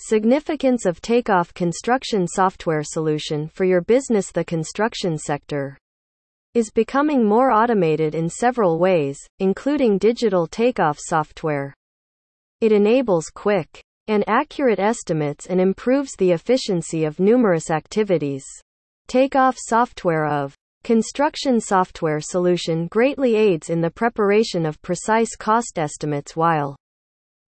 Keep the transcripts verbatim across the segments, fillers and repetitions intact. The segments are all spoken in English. Significance of Takeoff Construction Software Solution for your business. The construction sector is becoming more automated in several ways, including digital takeoff software. It enables quick and accurate estimates and improves the efficiency of numerous activities. Takeoff software of construction software solution greatly aids in the preparation of precise cost estimates while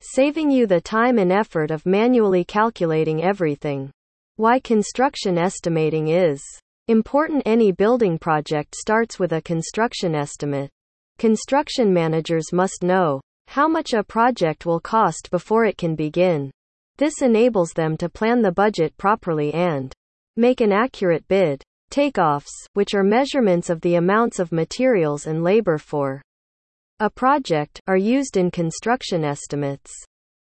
saving you the time and effort of manually calculating everything. Why construction estimating is important. Any building project starts with a construction estimate. Construction managers must know how much a project will cost before it can begin. This enables them to plan the budget properly and make an accurate bid. Takeoffs, which are measurements of the amounts of materials and labor for a project, are used in construction estimates.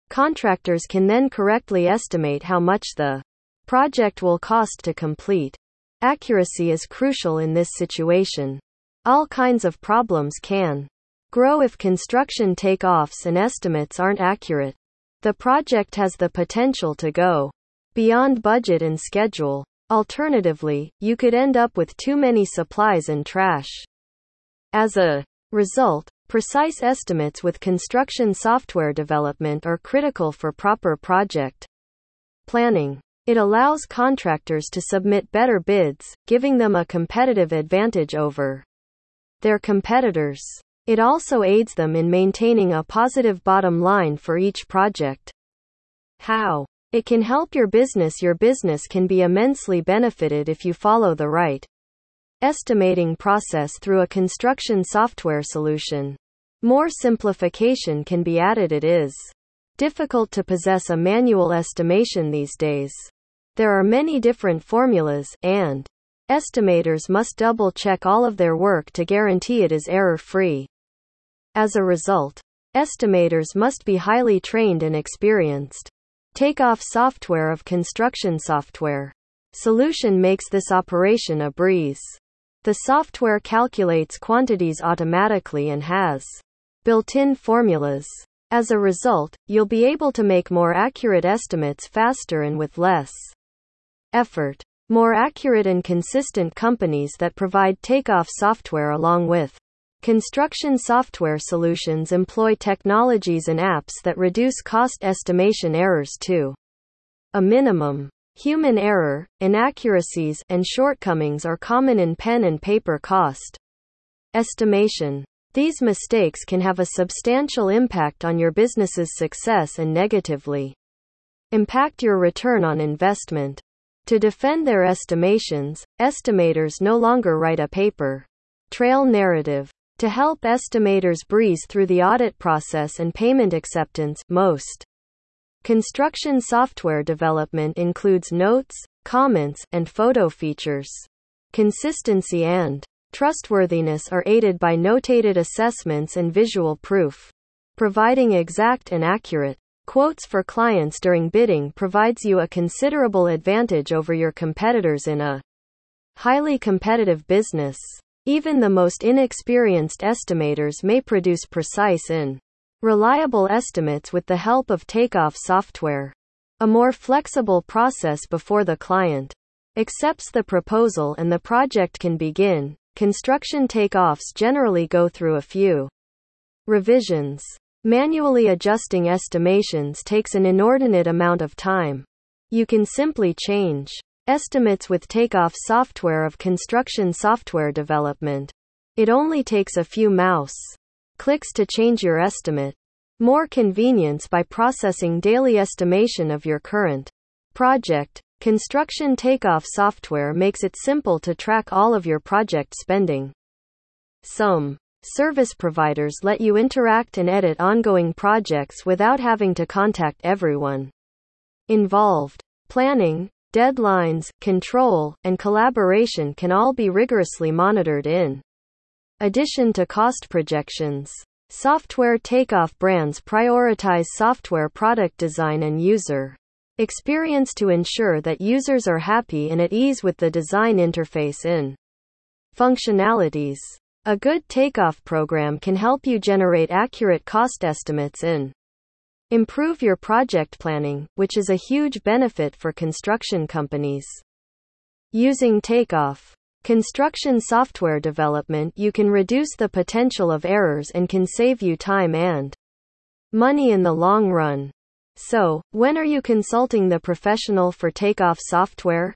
Contractors can then correctly estimate how much the project will cost to complete. Accuracy is crucial in this situation. All kinds of problems can grow if construction takeoffs and estimates aren't accurate. The project has the potential to go beyond budget and schedule. Alternatively, you could end up with too many supplies and trash. As a result, precise estimates with construction software development are critical for proper project planning. It allows contractors to submit better bids, giving them a competitive advantage over their competitors. It also aids them in maintaining a positive bottom line for each project. How it can help your business. Your business can be immensely benefited if you follow the right estimating process through a construction software solution. More simplification can be added. It is difficult to possess a manual estimation these days. There are many different formulas, and estimators must double-check all of their work to guarantee it is error-free. As a result, estimators must be highly trained and experienced. Takeoff software of construction software solution makes this operation a breeze. The software calculates quantities automatically and has built-in formulas. As a result, you'll be able to make more accurate estimates faster and with less effort. More accurate and consistent. Companies that provide takeoff software along with construction software solutions employ technologies and apps that reduce cost estimation errors to a minimum. Human error, inaccuracies, and shortcomings are common in pen and paper cost estimation. These mistakes can have a substantial impact on your business's success and negatively impact your return on investment. To defend their estimations, estimators no longer write a paper trail narrative. To help estimators breeze through the audit process and payment acceptance, most construction software development includes notes, comments, and photo features. Consistency and trustworthiness are aided by notated assessments and visual proof. Providing exact and accurate quotes for clients during bidding provides you a considerable advantage over your competitors in a highly competitive business. Even the most inexperienced estimators may produce precise and reliable estimates with the help of takeoff software. A more flexible process before the client accepts the proposal and the project can begin. Construction takeoffs generally go through a few revisions. Manually adjusting estimations takes an inordinate amount of time. You can simply change estimates with takeoff software of construction software development. It only takes a few mouse clicks to change your estimate. More convenience by processing daily estimation of your current project. Construction takeoff software makes it simple to track all of your project spending. Some service providers let you interact and edit ongoing projects without having to contact everyone involved. Planning, deadlines, control, and collaboration can all be rigorously monitored in addition to cost projections. Software takeoff brands prioritize software product design and user experience to ensure that users are happy and at ease with the design interface and functionalities. A good takeoff program can help you generate accurate cost estimates in Improve your project planning, which is a huge benefit for construction companies. Using Takeoff construction software development, you can reduce the potential of errors and can save you time and money in the long run. So, when are you consulting the professional for Takeoff software?